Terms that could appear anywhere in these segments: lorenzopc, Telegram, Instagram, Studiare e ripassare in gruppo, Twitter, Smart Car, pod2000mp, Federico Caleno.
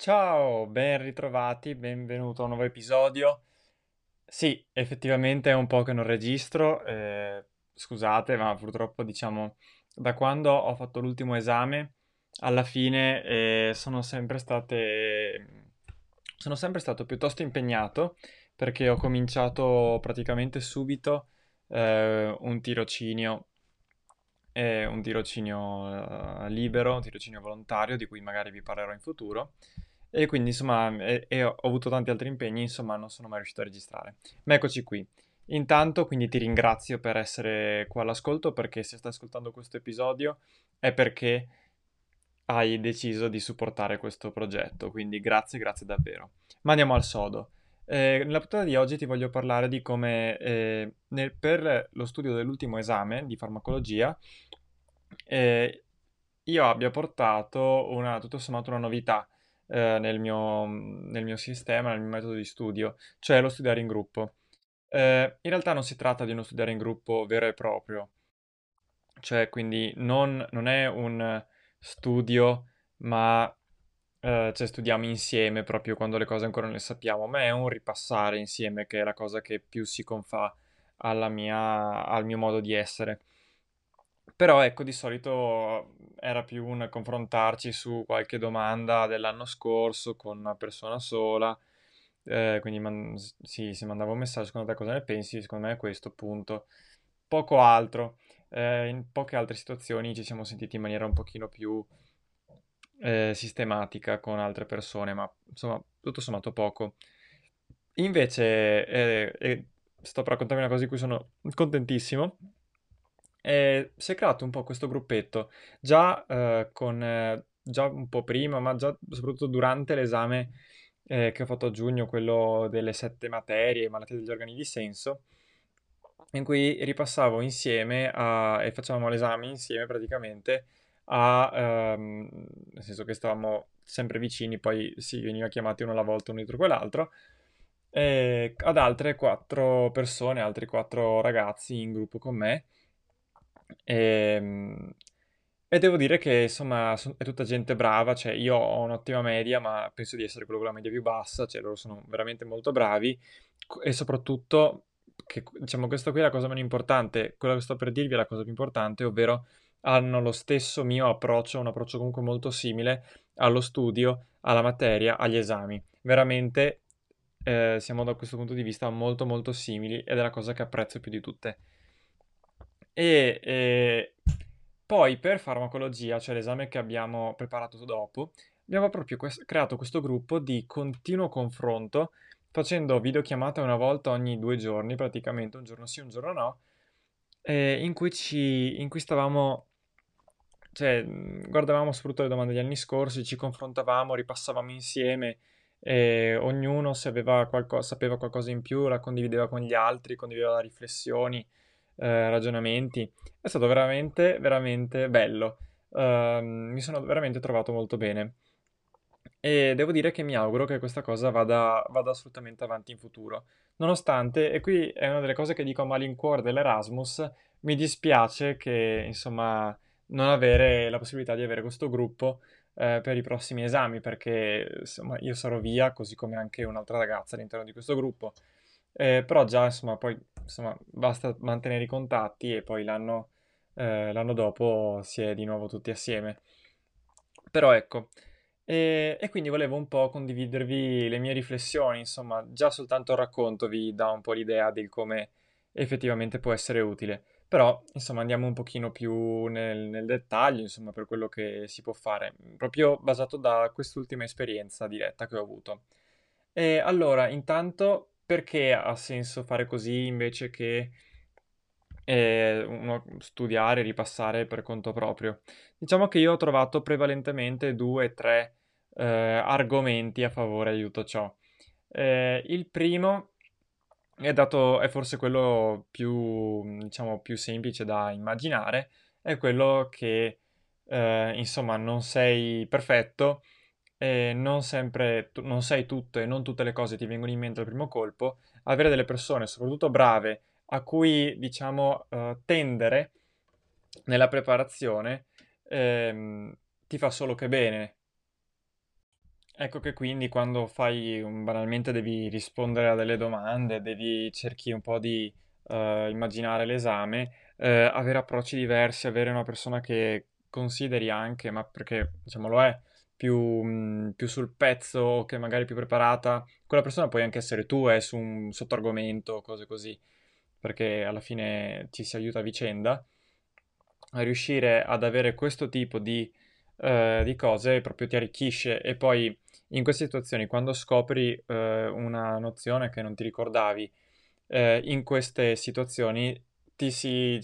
Ciao, ben ritrovati, benvenuto a un nuovo episodio. Sì, effettivamente è un po' che non registro, scusate, ma purtroppo da quando ho fatto l'ultimo esame, alla fine sono sempre stato piuttosto impegnato, perché ho cominciato praticamente subito un tirocinio libero, un tirocinio volontario, di cui magari vi parlerò in futuro. E quindi insomma ho avuto tanti altri impegni, insomma non sono mai riuscito a registrare, ma eccoci qui. Intanto quindi ti ringrazio per essere qua all'ascolto, perché se stai ascoltando questo episodio è perché hai deciso di supportare questo progetto, quindi grazie davvero. Ma andiamo al sodo. Nella puntata di oggi ti voglio parlare di come per lo studio dell'ultimo esame di farmacologia io abbia portato tutto sommato una novità nel mio sistema, nel mio metodo di studio, cioè lo studiare in gruppo. In realtà non si tratta di uno studiare in gruppo vero e proprio, cioè quindi non è un studio, ma cioè studiamo insieme proprio quando le cose ancora non le sappiamo, ma è un ripassare insieme, che è la cosa che più si confà al mio modo di essere. Però ecco, di solito era più un confrontarci su qualche domanda dell'anno scorso con una persona sola, quindi se mandavo un messaggio, secondo te cosa ne pensi? Secondo me è questo, punto. Poco altro. In poche altre situazioni ci siamo sentiti in maniera un pochino più sistematica con altre persone, ma insomma tutto sommato poco. Invece sto per raccontarvi una cosa di cui sono contentissimo. Si è creato un po' questo gruppetto già un po' prima, ma già soprattutto durante l'esame che ho fatto a giugno, quello delle 7 materie, malattie degli organi di senso, in cui ripassavo insieme e facevamo l'esame insieme praticamente, nel senso che stavamo sempre vicini, poi si veniva chiamati uno alla volta, uno dietro quell'altro, e ad altre 4 persone, altri 4 ragazzi in gruppo con me. E devo dire che insomma è tutta gente brava, cioè io ho un'ottima media, ma penso di essere quello con la media più bassa, cioè loro sono veramente molto bravi. E soprattutto, che diciamo, questa qui è la cosa meno importante, quella che sto per dirvi è la cosa più importante, ovvero hanno lo stesso mio approccio, un approccio comunque molto simile allo studio, alla materia, agli esami. Veramente siamo da questo punto di vista molto molto simili, ed è la cosa che apprezzo più di tutte. E poi per farmacologia, cioè l'esame che abbiamo preparato dopo, abbiamo proprio creato questo gruppo di continuo confronto, facendo videochiamate una volta ogni 2 giorni, praticamente un giorno sì, un giorno no, in cui stavamo, cioè guardavamo soprattutto le domande degli anni scorsi, ci confrontavamo, ripassavamo insieme, ognuno se aveva sapeva qualcosa in più la condivideva con gli altri, condivideva riflessioni, ragionamenti. È stato veramente veramente bello, mi sono veramente trovato molto bene, e devo dire che mi auguro che questa cosa vada assolutamente avanti in futuro, nonostante, e qui è una delle cose che dico a malincuore dell'Erasmus, mi dispiace che insomma non avere la possibilità di avere questo gruppo per i prossimi esami, perché insomma io sarò via, così come anche un'altra ragazza all'interno di questo gruppo. Però già insomma poi basta mantenere i contatti, e poi l'anno dopo si è di nuovo tutti assieme. Però ecco, e quindi volevo un po' condividervi le mie riflessioni, insomma già soltanto il racconto vi dà un po' l'idea di come effettivamente può essere utile. Però insomma andiamo un pochino più nel dettaglio, insomma, per quello che si può fare, proprio basato da quest'ultima esperienza diretta che ho avuto. E allora, intanto, perché ha senso fare così invece che uno studiare, ripassare per conto proprio? Diciamo che io ho trovato prevalentemente 2-3 argomenti a favore di tutto ciò. Il primo è forse quello più, diciamo, più semplice da immaginare, è quello che insomma non sei perfetto, non sei tutto e non tutte le cose ti vengono in mente al primo colpo. Avere delle persone, soprattutto brave, a cui diciamo tendere nella preparazione ti fa solo che bene. Ecco che quindi quando fai banalmente devi rispondere a delle domande, devi cerchi un po' di immaginare l'esame, avere approcci diversi, avere una persona che consideri anche, ma perché diciamo lo è, più sul pezzo o che magari più preparata, quella persona puoi anche essere tu, è su un sottoargomento, cose così, perché alla fine ci si aiuta a vicenda. A riuscire ad avere questo tipo di cose proprio ti arricchisce, e poi in queste situazioni quando scopri una nozione che non ti ricordavi, in queste situazioni ti si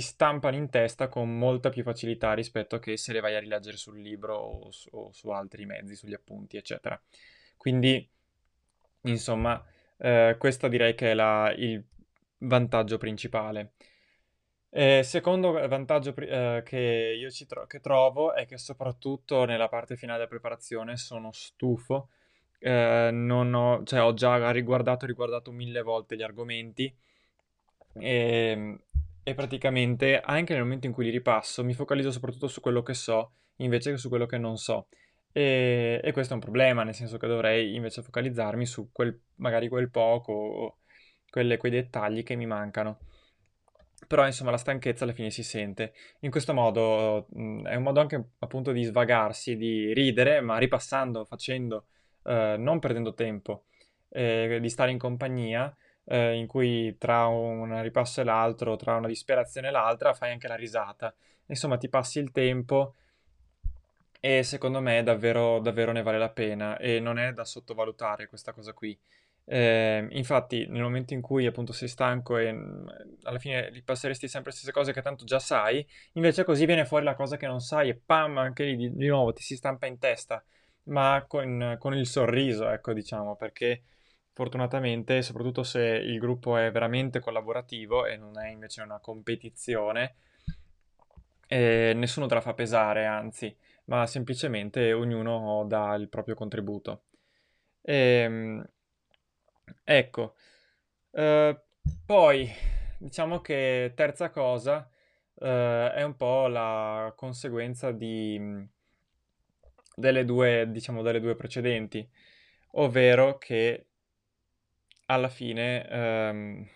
stampano in testa con molta più facilità rispetto a che se le vai a rileggere sul libro o su altri mezzi, sugli appunti, eccetera. Quindi, insomma, questo direi che è il vantaggio principale. Secondo vantaggio che io che trovo è che soprattutto nella parte finale della preparazione sono stufo, ho già riguardato 1000 volte gli argomenti, e praticamente anche nel momento in cui li ripasso mi focalizzo soprattutto su quello che so invece che su quello che non so, e questo è un problema, nel senso che dovrei invece focalizzarmi su quel poco o quei dettagli che mi mancano. Però insomma la stanchezza alla fine si sente. In questo modo è un modo anche appunto di svagarsi, di ridere, ma ripassando, facendo, non perdendo tempo, di stare in compagnia, in cui tra un ripasso e l'altro, tra una disperazione e l'altra, fai anche la risata. Insomma, ti passi il tempo e secondo me davvero, davvero ne vale la pena e non è da sottovalutare questa cosa qui. Infatti nel momento in cui appunto sei stanco e alla fine ripasseresti sempre le stesse cose che tanto già sai, invece così viene fuori la cosa che non sai e pam, anche lì di nuovo ti si stampa in testa, ma con il sorriso, ecco, diciamo, perché fortunatamente, soprattutto se il gruppo è veramente collaborativo e non è invece una competizione, nessuno te la fa pesare, anzi, ma semplicemente ognuno dà il proprio contributo. Ecco, poi diciamo che terza cosa è un po' la conseguenza delle due precedenti, ovvero che alla fine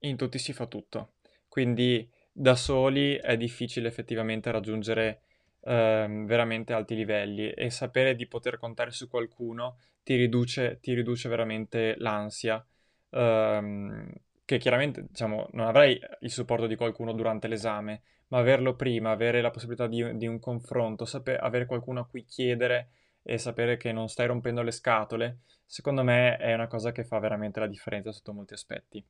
in tutti si fa tutto, quindi da soli è difficile effettivamente raggiungere veramente alti livelli, e sapere di poter contare su qualcuno ti riduce veramente l'ansia, che chiaramente diciamo non avrai il supporto di qualcuno durante l'esame, ma averlo prima, avere la possibilità di un confronto, avere qualcuno a cui chiedere e sapere che non stai rompendo le scatole, secondo me è una cosa che fa veramente la differenza sotto molti aspetti.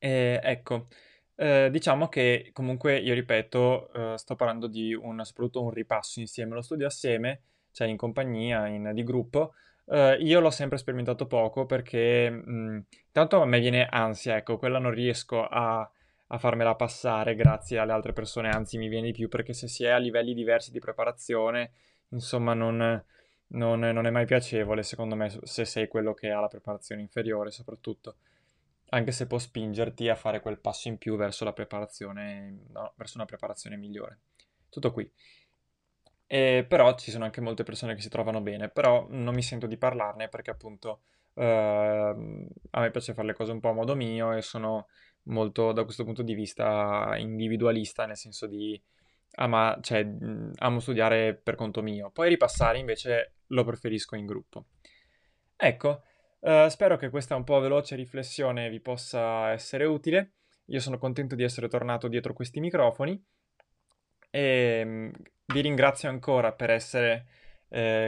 Ecco, diciamo che comunque io ripeto, sto parlando di soprattutto un ripasso insieme, lo studio assieme, cioè in compagnia, di gruppo. Io l'ho sempre sperimentato poco perché tanto a me viene ansia, ecco, quella non riesco a farmela passare grazie alle altre persone, anzi mi viene di più perché se si è a livelli diversi di preparazione, insomma non è mai piacevole, secondo me, se sei quello che ha la preparazione inferiore soprattutto. Anche se può spingerti a fare quel passo in più verso la preparazione, no, verso una preparazione migliore. Tutto qui. Però ci sono anche molte persone che si trovano bene, però non mi sento di parlarne perché appunto a me piace fare le cose un po' a modo mio e sono molto, da questo punto di vista, individualista, nel senso di amo studiare per conto mio. Poi ripassare invece lo preferisco in gruppo. Ecco. Spero che questa un po' veloce riflessione vi possa essere utile. Io sono contento di essere tornato dietro questi microfoni e vi ringrazio ancora per essere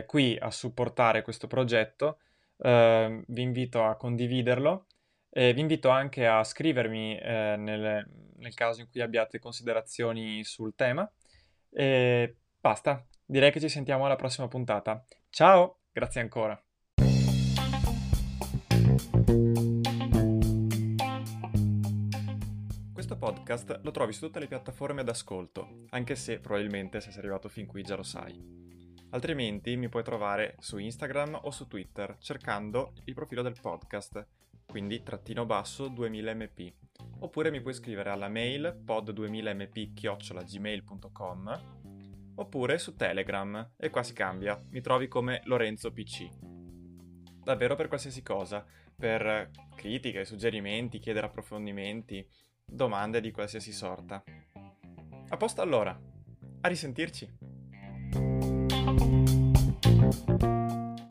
qui a supportare questo progetto. Vi invito a condividerlo e vi invito anche a scrivermi nel caso in cui abbiate considerazioni sul tema. Basta, Direi che ci sentiamo alla prossima puntata. Ciao, grazie ancora. Questo podcast lo trovi su tutte le piattaforme d'ascolto, anche se probabilmente se sei arrivato fin qui già lo sai. Altrimenti mi puoi trovare su Instagram o su Twitter cercando il profilo del podcast, quindi _2000mp, oppure mi puoi scrivere alla mail pod2000mp@gmail.com oppure su Telegram, e qua si cambia, mi trovi come lorenzopc. Davvero per qualsiasi cosa, per critiche, suggerimenti, chiedere approfondimenti, domande di qualsiasi sorta. A posto allora, a risentirci!